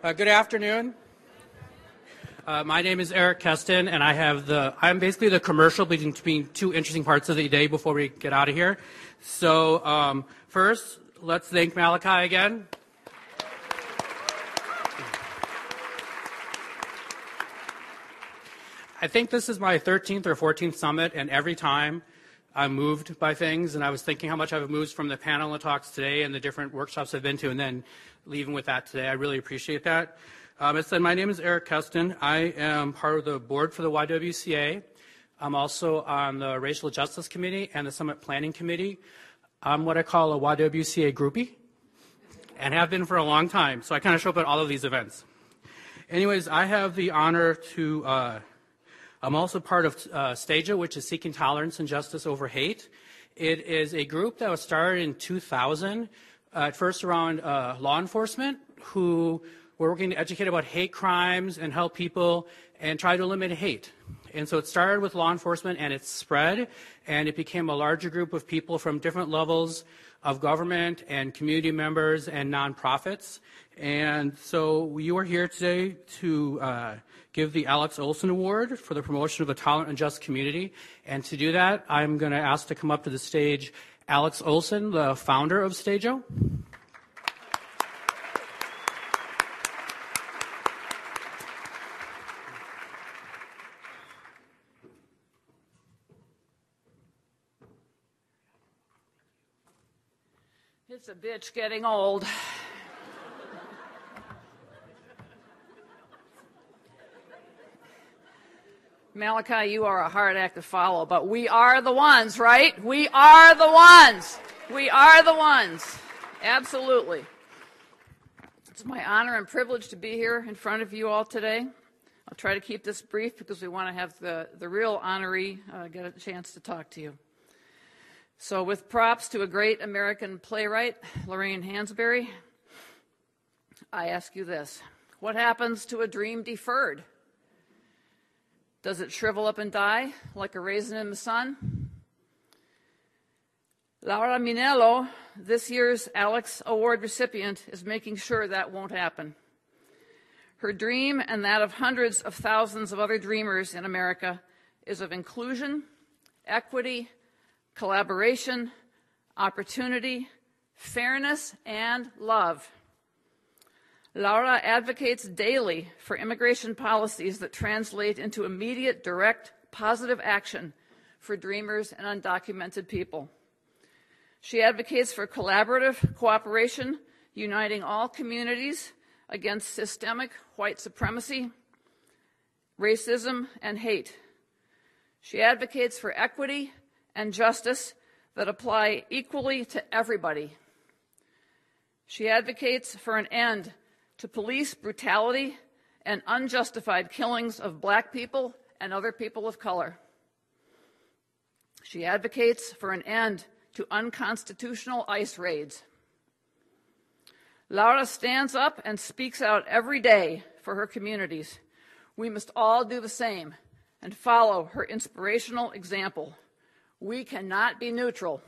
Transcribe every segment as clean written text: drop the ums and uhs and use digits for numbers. Good afternoon. My name is Eric Kustin, and I'm basically the commercial between two interesting parts of the day before we get out of here. So first, let's thank Malachi again. I think this is my 13th or 14th summit, and every time I'm moved by things, and I was thinking how much I've moved from the panel and talks today and the different workshops I've been to, and then leaving with that today. I really appreciate that. I said my name is Eric Kustin. I am part of the board for the YWCA. I'm also on the Racial Justice Committee and the Summit Planning Committee. I'm what I call a YWCA groupie, and have been for a long time, so I kind of show up at all of these events. Anyways, I have the honor to I'm also part of STAJA, which is Seeking Tolerance and Justice Over Hate. It is a group that was started in 2000, at first around law enforcement, who were working to educate about hate crimes and help people and try to eliminate hate. And so it started with law enforcement, and it spread, and it became a larger group of people from different levels of government and community members and nonprofits. And so you are here today to give the Alix Olson Award for the promotion of a tolerant and just community. And to do that, I'm going to ask to come up to the stage Alix Olson, the founder of Stageo. It's a bitch getting old. Malachi, you are a hard act to follow, but we are the ones, right? We are the ones. We are the ones. Absolutely. It's my honor and privilege to be here in front of you all today. I'll try to keep this brief because we want to have the real honoree get a chance to talk to you. So with props to a great American playwright, Lorraine Hansberry, I ask you this. What happens to a dream deferred? Does it shrivel up and die like a raisin in the sun? Laura Minello, this year's Alix Award recipient, is making sure that won't happen. Her dream, and that of hundreds of thousands of other dreamers in America, is of inclusion, equity, collaboration, opportunity, fairness, and love. Laura advocates daily for immigration policies that translate into immediate, direct, positive action for dreamers and undocumented people. She advocates for collaborative cooperation, uniting all communities against systemic white supremacy, racism, and hate. She advocates for equity and justice that apply equally to everybody. She advocates for an end to police brutality and unjustified killings of black people and other people of color. She advocates for an end to unconstitutional ICE raids. Laura stands up and speaks out every day for her communities. We must all do the same and follow her inspirational example. We cannot be neutral.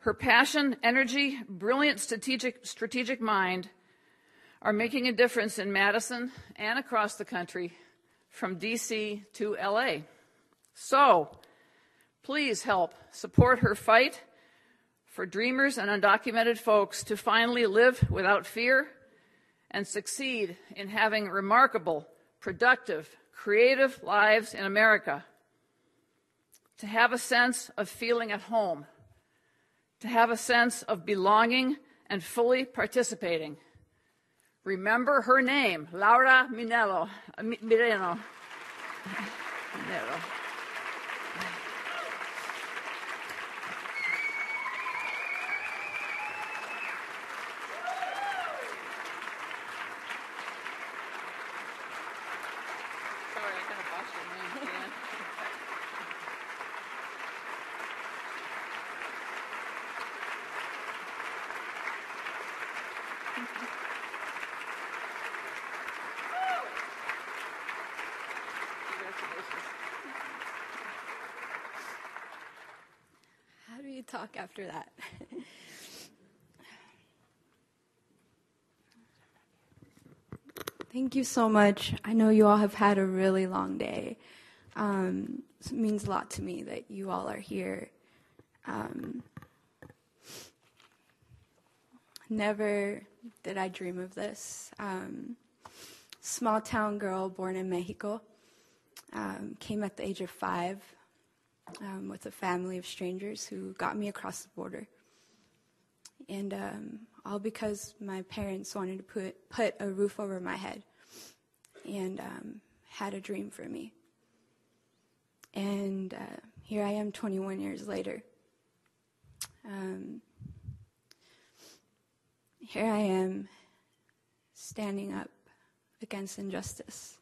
Her passion, energy, brilliant strategic mind are making a difference in Madison and across the country, from DC to LA. So please help support her fight for dreamers and undocumented folks to finally live without fear and succeed in having remarkable, productive, creative lives in America. To have a sense of feeling at home, to have a sense of belonging and fully participating. Remember her name, Laura Minello. Minello. Talk after that. Thank you so much. I know you all have had a really long day. So it means a lot to me that you all are here. Never did I dream of this. Small town girl born in Mexico, came at the age of 5 with a family of strangers who got me across the border. And all because my parents wanted to put a roof over my head and had a dream for me. And here I am 21 years later. Here I am standing up against injustice.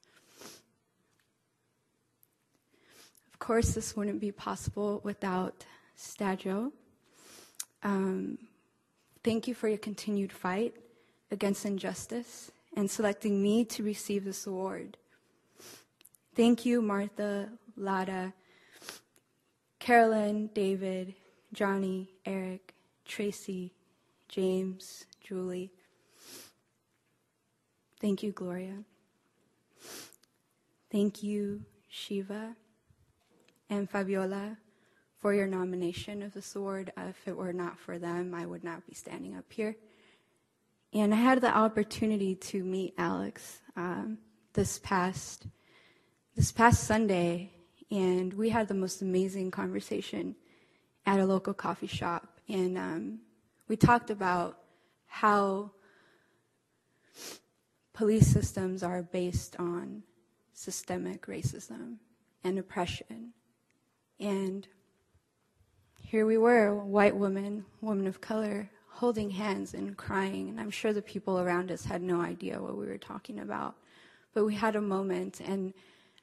Of course, this wouldn't be possible without STAJA. Thank you for your continued fight against injustice and selecting me to receive this award. Thank you, Martha, Lada, Carolyn, David, Johnny, Eric, Tracy, James, Julie. Thank you, Gloria. Thank you, Shiva and Fabiola, for your nomination of this award. If it were not for them, I would not be standing up here. And I had the opportunity to meet Alix this past Sunday, and we had the most amazing conversation at a local coffee shop. And we talked about how police systems are based on systemic racism and oppression. And here we were, white women, women of color, holding hands and crying. And I'm sure the people around us had no idea what we were talking about. But we had a moment, and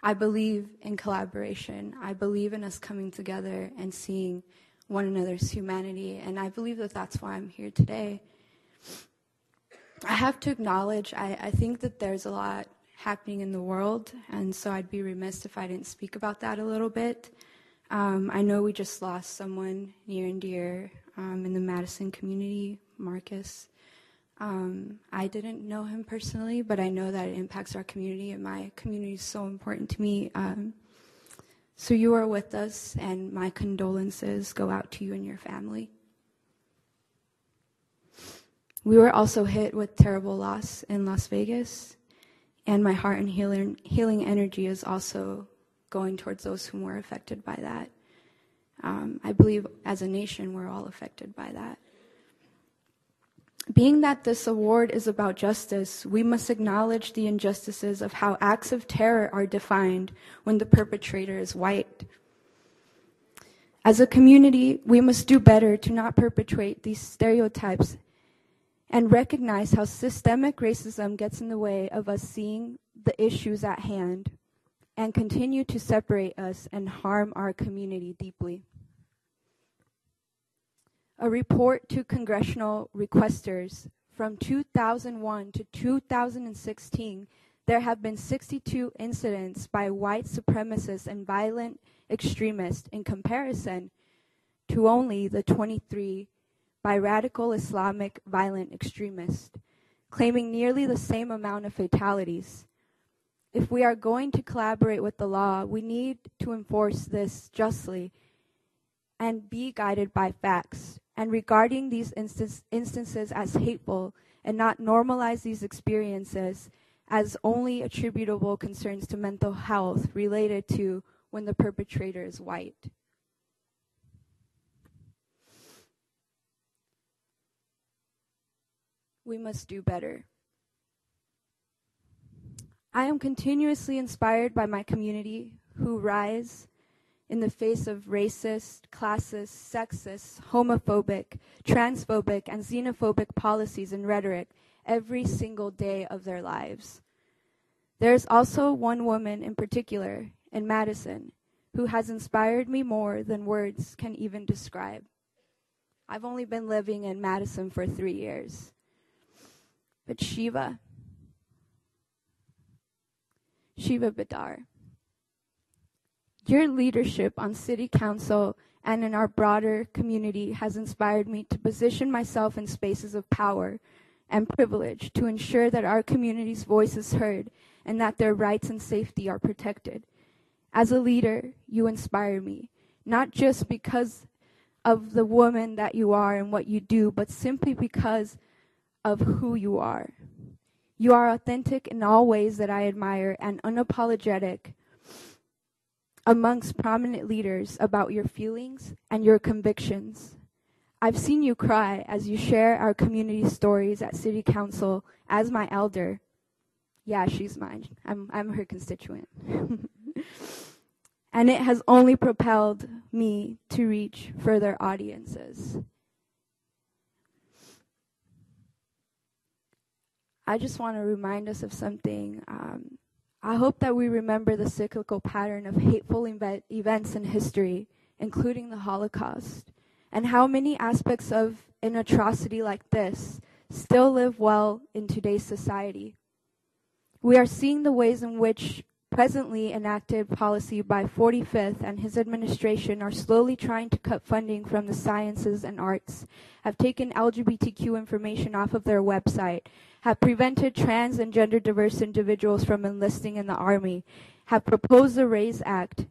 I believe in collaboration. I believe in us coming together and seeing one another's humanity. And I believe that that's why I'm here today. I have to acknowledge, I think that there's a lot happening in the world. And so I'd be remiss if I didn't speak about that a little bit. I know we just lost someone near and dear in the Madison community, Marcus. I didn't know him personally, but I know that it impacts our community, and my community is so important to me. So you are with us, and my condolences go out to you and your family. We were also hit with terrible loss in Las Vegas, and my heart and healing energy is also going towards those who were affected by that. I believe as a nation, we're all affected by that. Being that this award is about justice, we must acknowledge the injustices of how acts of terror are defined when the perpetrator is white. As a community, we must do better to not perpetrate these stereotypes and recognize how systemic racism gets in the way of us seeing the issues at hand and continue to separate us and harm our community deeply. A report to congressional requesters from 2001 to 2016, there have been 62 incidents by white supremacists and violent extremists in comparison to only the 23 by radical Islamic violent extremists, claiming nearly the same amount of fatalities. If we are going to collaborate with the law, we need to enforce this justly and be guided by facts, and regarding these instances as hateful and not normalize these experiences as only attributable concerns to mental health related to when the perpetrator is white. We must do better. I am continuously inspired by my community who rise in the face of racist, classist, sexist, homophobic, transphobic, and xenophobic policies and rhetoric every single day of their lives. There is also one woman in particular in Madison who has inspired me more than words can even describe. I've only been living in Madison for 3 years. But Shiva Bidar, your leadership on city council and in our broader community has inspired me to position myself in spaces of power and privilege to ensure that our community's voice is heard and that their rights and safety are protected. As a leader, you inspire me, not just because of the woman that you are and what you do, but simply because of who you are. You are authentic in all ways that I admire and unapologetic amongst prominent leaders about your feelings and your convictions. I've seen you cry as you share our community stories at City Council as my elder. Yeah, she's mine. I'm her constituent. And it has only propelled me to reach further audiences. I just want to remind us of something. I hope that we remember the cyclical pattern of hateful events in history, including the Holocaust, and how many aspects of an atrocity like this still live well in today's society. We are seeing the ways in which presently enacted policy by 45th and his administration are slowly trying to cut funding from the sciences and arts, have taken LGBTQ information off of their website, have prevented trans and gender diverse individuals from enlisting in the army, have proposed the RAISE Act,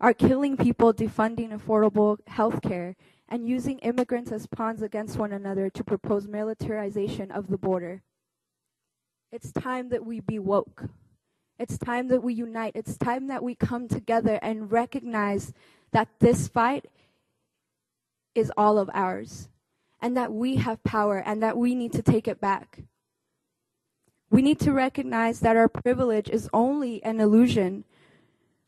are killing people, defunding affordable health care, and using immigrants as pawns against one another to propose militarization of the border. It's time that we be woke. It's time that we unite. It's time that we come together and recognize that this fight is all of ours, and that we have power, and that we need to take it back. We need to recognize that our privilege is only an illusion,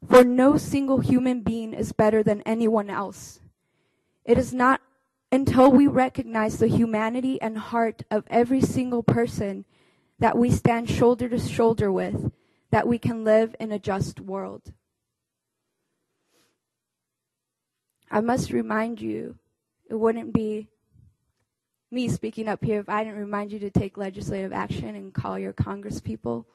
for no single human being is better than anyone else. It is not until we recognize the humanity and heart of every single person that we stand shoulder to shoulder with that we can live in a just world. I must remind you, it wouldn't be me speaking up here if I didn't remind you to take legislative action and call your congresspeople,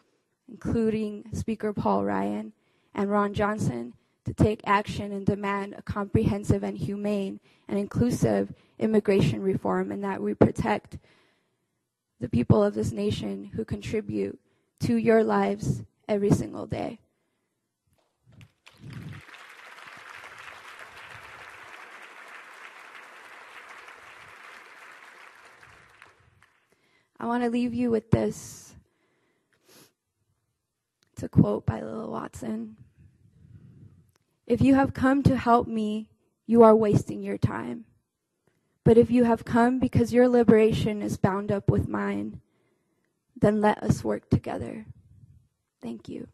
including Speaker Paul Ryan and Ron Johnson, to take action and demand a comprehensive and humane and inclusive immigration reform, and that we protect the people of this nation who contribute to your lives every single day. I want to leave you with this. It's a quote by Lila Watson. If you have come to help me, you are wasting your time. But if you have come because your liberation is bound up with mine, then let us work together. Thank you.